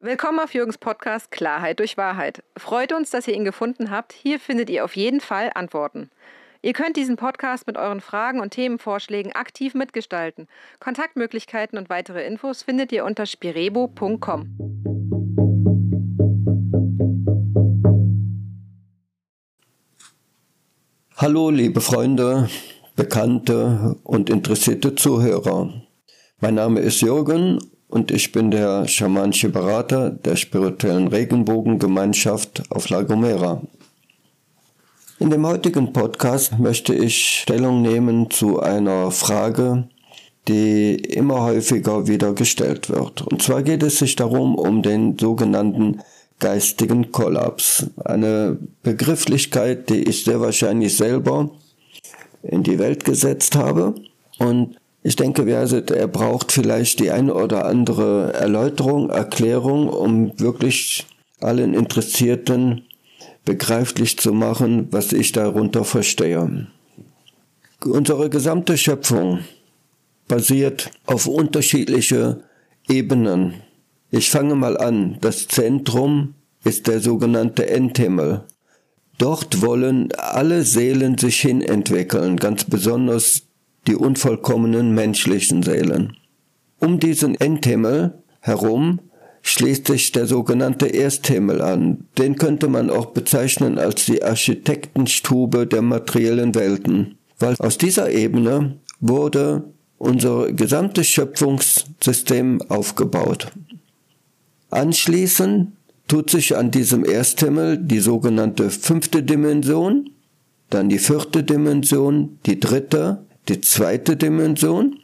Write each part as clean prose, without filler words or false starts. Willkommen auf Jürgens Podcast Klarheit durch Wahrheit. Freut uns, dass ihr ihn gefunden habt. Hier findet ihr auf jeden Fall Antworten. Ihr könnt diesen Podcast mit euren Fragen und Themenvorschlägen aktiv mitgestalten. Kontaktmöglichkeiten und weitere Infos findet ihr unter spirebo.com. Hallo liebe Freunde, Bekannte und interessierte Zuhörer. Mein Name ist Jürgen und ich bin der schamanische Berater der spirituellen Regenbogengemeinschaft auf La Gomera. In dem heutigen Podcast möchte ich Stellung nehmen zu einer Frage, die immer häufiger wieder gestellt wird. Und zwar geht es sich darum, um den sogenannten geistigen Kollaps. Eine Begrifflichkeit, die ich sehr wahrscheinlich selber in die Welt gesetzt habe. Und ich denke, er braucht vielleicht die eine oder andere Erläuterung, Erklärung, um wirklich allen Interessierten begreiflich zu machen, was ich darunter verstehe. Unsere gesamte Schöpfung basiert auf unterschiedliche Ebenen. Ich fange mal an. Das Zentrum ist der sogenannte Endhimmel. Dort wollen alle Seelen sich hin entwickeln, ganz besonders die unvollkommenen menschlichen Seelen. Um diesen Endhimmel herum schließt sich der sogenannte Ersthimmel an. Den könnte man auch bezeichnen als die Architektenstube der materiellen Welten, weil aus dieser Ebene wurde unser gesamtes Schöpfungssystem aufgebaut. Anschließend tut sich an diesem Ersthimmel die sogenannte 5. Dimension, dann die 4. Dimension, die 3. die 2. Dimension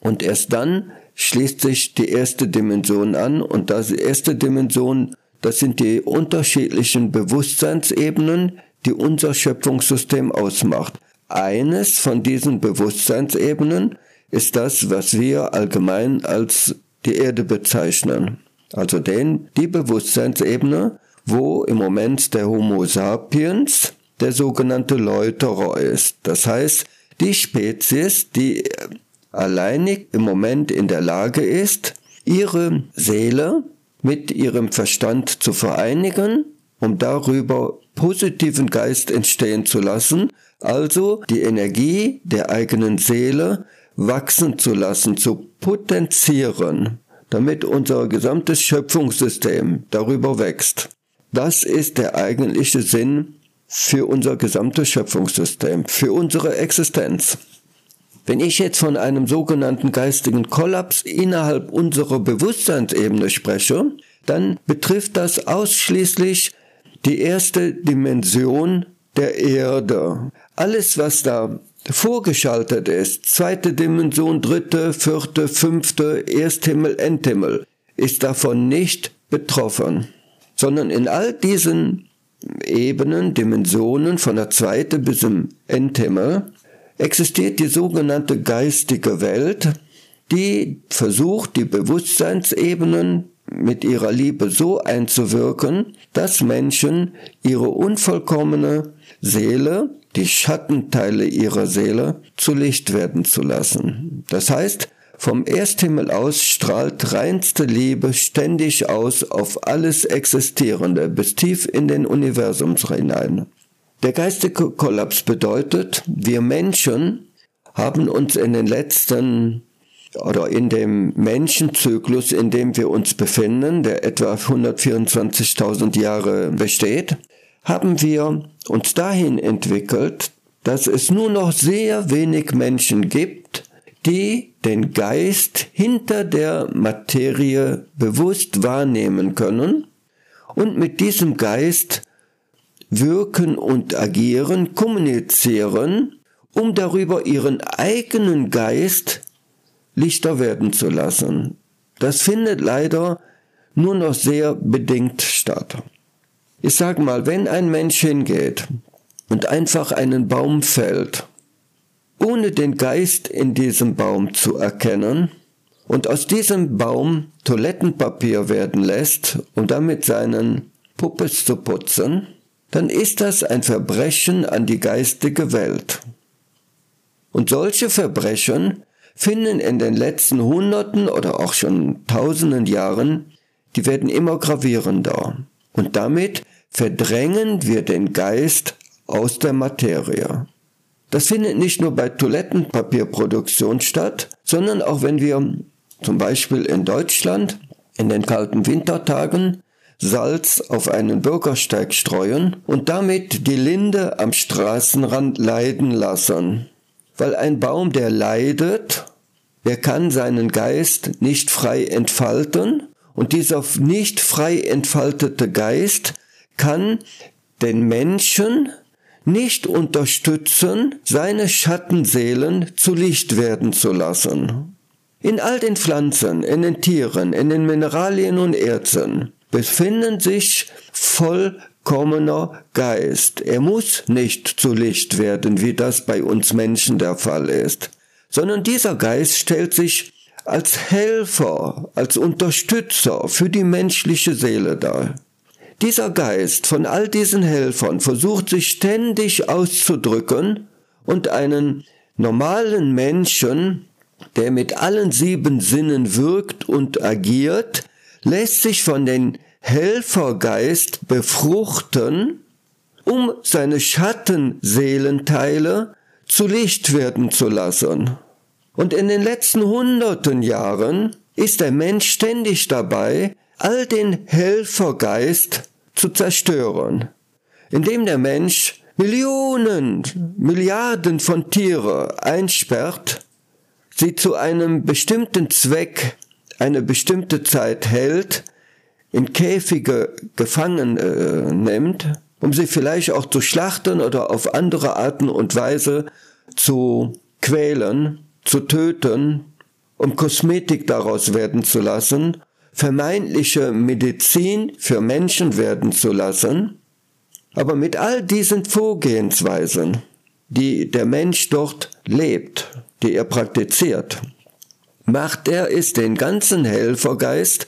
und erst dann schließt sich die 1. Dimension an und die 1. Dimension, das sind die unterschiedlichen Bewusstseinsebenen, die unser Schöpfungssystem ausmacht. Eines von diesen Bewusstseinsebenen ist das, was wir allgemein als die Erde bezeichnen. Also die Bewusstseinsebene, wo im Moment der Homo Sapiens der sogenannte Läuterer ist. Das heißt, die Spezies, die alleinig im Moment in der Lage ist, ihre Seele mit ihrem Verstand zu vereinigen, um darüber positiven Geist entstehen zu lassen, also die Energie der eigenen Seele wachsen zu lassen, zu potenzieren, damit unser gesamtes Schöpfungssystem darüber wächst. Das ist der eigentliche Sinn für unser gesamtes Schöpfungssystem, für unsere Existenz. Wenn ich jetzt von einem sogenannten geistigen Kollaps innerhalb unserer Bewusstseinsebene spreche, dann betrifft das ausschließlich die 1. Dimension der Erde. Alles, was da vorgeschaltet ist, 2. Dimension, 3., 4., 5., Ersthimmel, Endhimmel, ist davon nicht betroffen, sondern in all diesen Ebenen, Dimensionen, von der 2. bis zum Endhimmel, existiert die sogenannte geistige Welt, die versucht, die Bewusstseinsebenen mit ihrer Liebe so einzuwirken, dass Menschen ihre unvollkommene Seele, die Schattenteile ihrer Seele, zu Licht werden zu lassen. Das heißt, vom Ersthimmel aus strahlt reinste Liebe ständig aus auf alles Existierende, bis tief in den Universum hinein. Der geistige Kollaps bedeutet, wir Menschen haben uns in dem Menschenzyklus, in dem wir uns befinden, der etwa 124.000 Jahre besteht, haben wir uns dahin entwickelt, dass es nur noch sehr wenig Menschen gibt, die den Geist hinter der Materie bewusst wahrnehmen können und mit diesem Geist wirken und agieren, kommunizieren, um darüber ihren eigenen Geist lichter werden zu lassen. Das findet leider nur noch sehr bedingt statt. Ich sage mal, wenn ein Mensch hingeht und einfach einen Baum fällt, ohne den Geist in diesem Baum zu erkennen und aus diesem Baum Toilettenpapier werden lässt, um damit seinen Puppes zu putzen, dann ist das ein Verbrechen an die geistige Welt. Und solche Verbrechen finden in den letzten Hunderten oder auch schon Tausenden Jahren die werden immer gravierender. Und damit verdrängen wir den Geist aus der Materie. Das findet nicht nur bei Toilettenpapierproduktion statt, sondern auch wenn wir zum Beispiel in Deutschland in den kalten Wintertagen Salz auf einen Bürgersteig streuen und damit die Linde am Straßenrand leiden lassen. Weil ein Baum, der leidet, der kann seinen Geist nicht frei entfalten und dieser nicht frei entfaltete Geist kann den Menschen nicht unterstützen, seine Schattenseelen zu Licht werden zu lassen. In all den Pflanzen, in den Tieren, in den Mineralien und Erzen befinden sich vollkommener Geist. Er muss nicht zu Licht werden, wie das bei uns Menschen der Fall ist, sondern dieser Geist stellt sich als Helfer, als Unterstützer für die menschliche Seele dar. Dieser Geist von all diesen Helfern versucht sich ständig auszudrücken und einen normalen Menschen, der mit allen 7 Sinnen wirkt und agiert, lässt sich von dem Helfergeist befruchten, um seine Schattenseelenteile zu Licht werden zu lassen. Und in den letzten hunderten Jahren ist der Mensch ständig dabei, all den Helfergeist zu zerstören, indem der Mensch Millionen, Milliarden von Tieren einsperrt, sie zu einem bestimmten Zweck eine bestimmte Zeit hält, in Käfige gefangen nimmt, um sie vielleicht auch zu schlachten oder auf andere Arten und Weise zu quälen, zu töten, um Kosmetik daraus werden zu lassen, vermeintliche Medizin für Menschen werden zu lassen. Aber mit all diesen Vorgehensweisen, die der Mensch dort lebt, die er praktiziert, macht er es den ganzen Helfergeist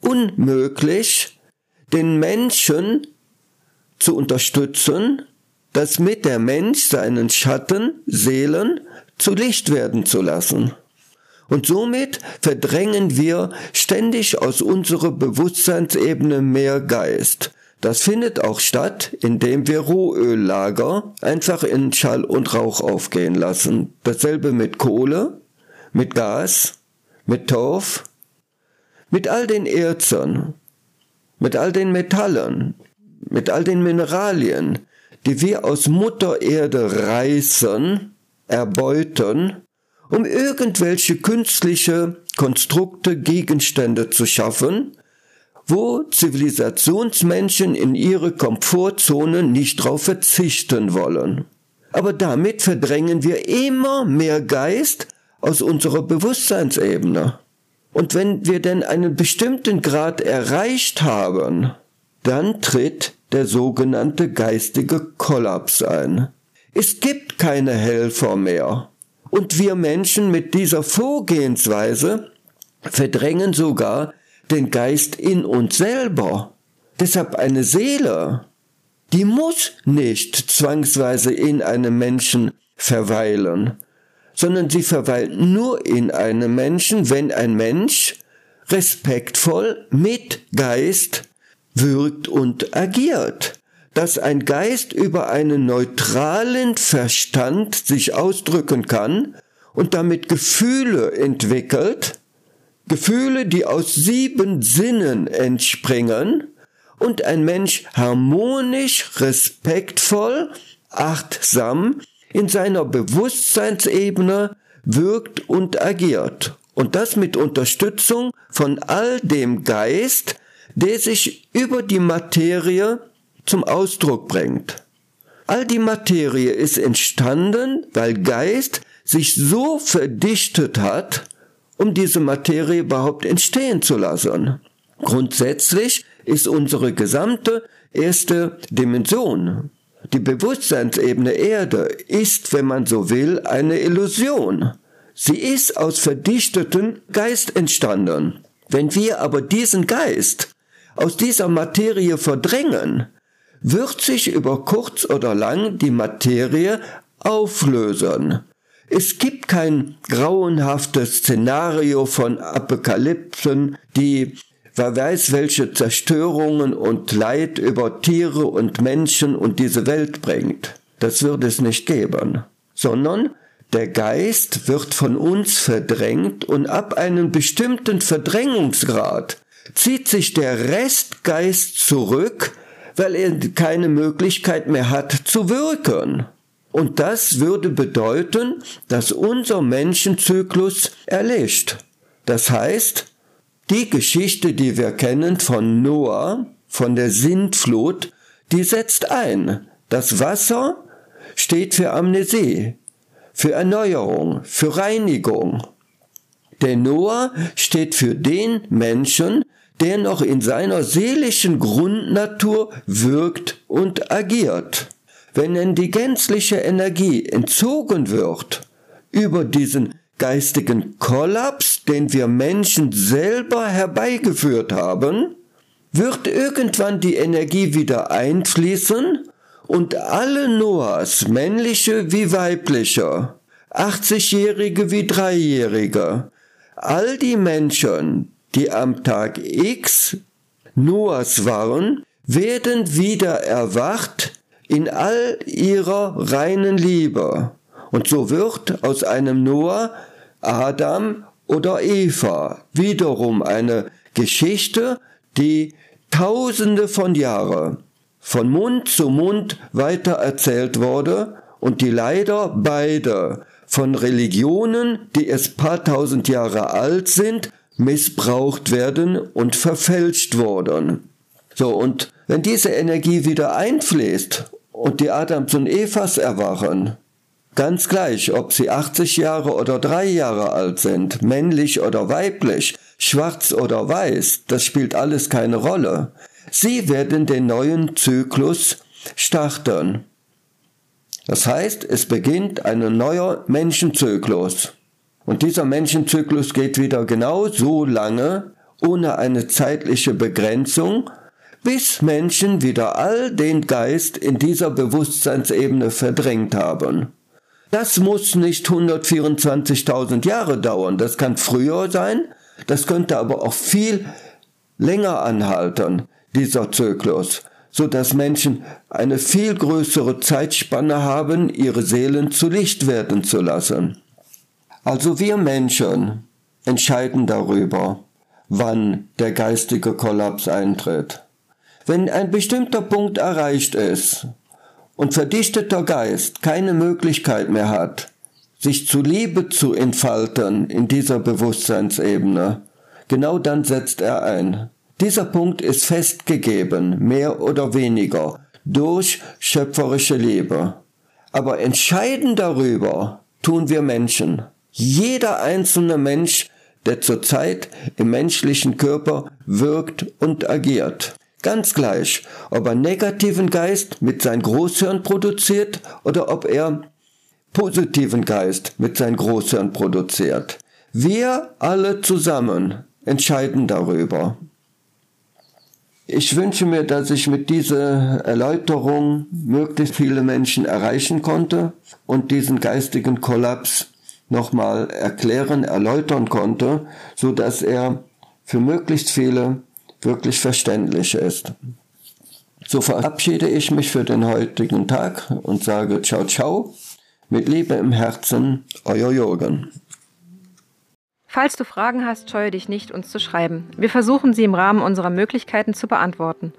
unmöglich, den Menschen zu unterstützen, dass mit der Mensch seinen Schattenseelen zu Licht werden zu lassen. Und somit verdrängen wir ständig aus unserer Bewusstseinsebene mehr Geist. Das findet auch statt, indem wir Rohöllager einfach in Schall und Rauch aufgehen lassen. Dasselbe mit Kohle, mit Gas, mit Torf, mit all den Erzen, mit all den Metallen, mit all den Mineralien, die wir aus Mutter Erde reißen, erbeuten, um irgendwelche künstliche Konstrukte, Gegenstände zu schaffen, wo Zivilisationsmenschen in ihre Komfortzone nicht drauf verzichten wollen. Aber damit verdrängen wir immer mehr Geist aus unserer Bewusstseinsebene. Und wenn wir denn einen bestimmten Grad erreicht haben, dann tritt der sogenannte geistige Kollaps ein. Es gibt keine Helfer mehr. Und wir Menschen mit dieser Vorgehensweise verdrängen sogar den Geist in uns selber. Deshalb eine Seele, die muss nicht zwangsweise in einem Menschen verweilen, sondern sie verweilt nur in einem Menschen, wenn ein Mensch respektvoll mit Geist wirkt und agiert. Dass ein Geist über einen neutralen Verstand sich ausdrücken kann und damit Gefühle entwickelt, Gefühle, die aus 7 Sinnen entspringen und ein Mensch harmonisch, respektvoll, achtsam in seiner Bewusstseinsebene wirkt und agiert. Und das mit Unterstützung von all dem Geist, der sich über die Materie zum Ausdruck bringt. All die Materie ist entstanden, weil Geist sich so verdichtet hat, um diese Materie überhaupt entstehen zu lassen. Grundsätzlich ist unsere gesamte erste Dimension, die Bewusstseinsebene Erde, ist, wenn man so will, eine Illusion. Sie ist aus verdichtetem Geist entstanden. Wenn wir aber diesen Geist aus dieser Materie verdrängen, wird sich über kurz oder lang die Materie auflösen. Es gibt kein grauenhaftes Szenario von Apokalypsen, die Wer weiß, welche Zerstörungen und Leid über Tiere und Menschen und diese Welt bringt, das wird es nicht geben, sondern der Geist wird von uns verdrängt und ab einem bestimmten Verdrängungsgrad zieht sich der Restgeist zurück, weil er keine Möglichkeit mehr hat zu wirken. Und das würde bedeuten, dass unser Menschenzyklus erlischt. Das heißt, die Geschichte, die wir kennen von Noah, von der Sintflut, die setzt ein. Das Wasser steht für Amnesie, für Erneuerung, für Reinigung. Der Noah steht für den Menschen, der noch in seiner seelischen Grundnatur wirkt und agiert. Wenn denn die gänzliche Energie entzogen wird über diesen geistigen Kollaps, den wir Menschen selber herbeigeführt haben, wird irgendwann die Energie wieder einfließen und alle Noahs, männliche wie weibliche, 80-Jährige wie 3-Jährige, all die Menschen, die am Tag X Noahs waren, werden wieder erwacht in all ihrer reinen Liebe. Und so wird aus einem Noah Adam oder Eva, wiederum eine Geschichte, die Tausende von Jahren von Mund zu Mund weiter erzählt wurde und die leider beide von Religionen, die erst paar tausend Jahre alt sind, missbraucht werden und verfälscht wurden. So, und wenn diese Energie wieder einfließt und die Adams und Evas erwachen, ganz gleich, ob sie 80 Jahre oder 3 Jahre alt sind, männlich oder weiblich, schwarz oder weiß, das spielt alles keine Rolle. Sie werden den neuen Zyklus starten. Das heißt, es beginnt ein neuer Menschenzyklus. Und dieser Menschenzyklus geht wieder genau so lange, ohne eine zeitliche Begrenzung, bis Menschen wieder all den Geist in dieser Bewusstseinsebene verdrängt haben. Das muss nicht 124.000 Jahre dauern, das kann früher sein, das könnte aber auch viel länger anhalten, dieser Zyklus, sodass Menschen eine viel größere Zeitspanne haben, ihre Seelen zu Licht werden zu lassen. Also wir Menschen entscheiden darüber, wann der geistige Kollaps eintritt. Wenn ein bestimmter Punkt erreicht ist und verdichteter Geist keine Möglichkeit mehr hat, sich zu Liebe zu entfalten in dieser Bewusstseinsebene, genau dann setzt er ein. Dieser Punkt ist festgegeben, mehr oder weniger, durch schöpferische Liebe. Aber entscheiden darüber tun wir Menschen. Jeder einzelne Mensch, der zurzeit im menschlichen Körper wirkt und agiert. Ganz gleich, ob er negativen Geist mit seinem Großhirn produziert oder ob er positiven Geist mit seinem Großhirn produziert. Wir alle zusammen entscheiden darüber. Ich wünsche mir, dass ich mit dieser Erläuterung möglichst viele Menschen erreichen konnte und diesen geistigen Kollaps nochmal erläutern konnte, so dass er für möglichst viele wirklich verständlich ist. So verabschiede ich mich für den heutigen Tag und sage ciao ciao, mit Liebe im Herzen, euer Jürgen. Falls du Fragen hast, scheue dich nicht, uns zu schreiben. Wir versuchen sie im Rahmen unserer Möglichkeiten zu beantworten.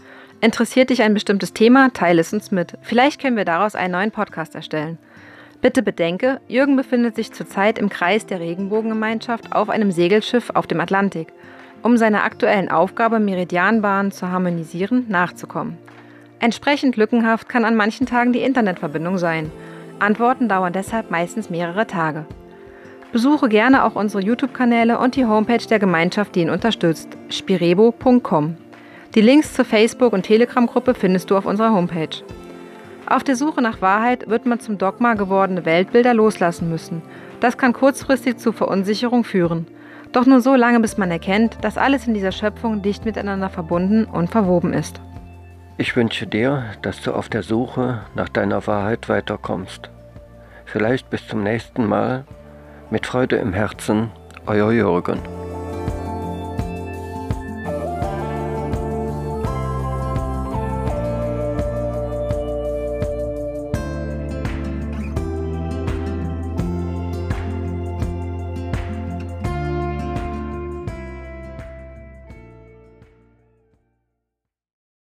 Interessiert dich ein bestimmtes Thema? Teile es uns mit. Vielleicht können wir daraus einen neuen Podcast erstellen. Bitte bedenke, Jürgen befindet sich zurzeit im Kreis der Regenbogengemeinschaft auf einem Segelschiff auf dem Atlantik, um seiner aktuellen Aufgabe, Meridianbahnen zu harmonisieren, nachzukommen. Entsprechend lückenhaft kann an manchen Tagen die Internetverbindung sein. Antworten dauern deshalb meistens mehrere Tage. Besuche gerne auch unsere YouTube-Kanäle und die Homepage der Gemeinschaft, die ihn unterstützt, spirebo.com. Die Links zur Facebook- und Telegram-Gruppe findest du auf unserer Homepage. Auf der Suche nach Wahrheit wird man zum Dogma gewordene Weltbilder loslassen müssen. Das kann kurzfristig zu Verunsicherung führen. Doch nur so lange, bis man erkennt, dass alles in dieser Schöpfung dicht miteinander verbunden und verwoben ist. Ich wünsche dir, dass du auf der Suche nach deiner Wahrheit weiterkommst. Vielleicht bis zum nächsten Mal. Mit Freude im Herzen, euer Jürgen.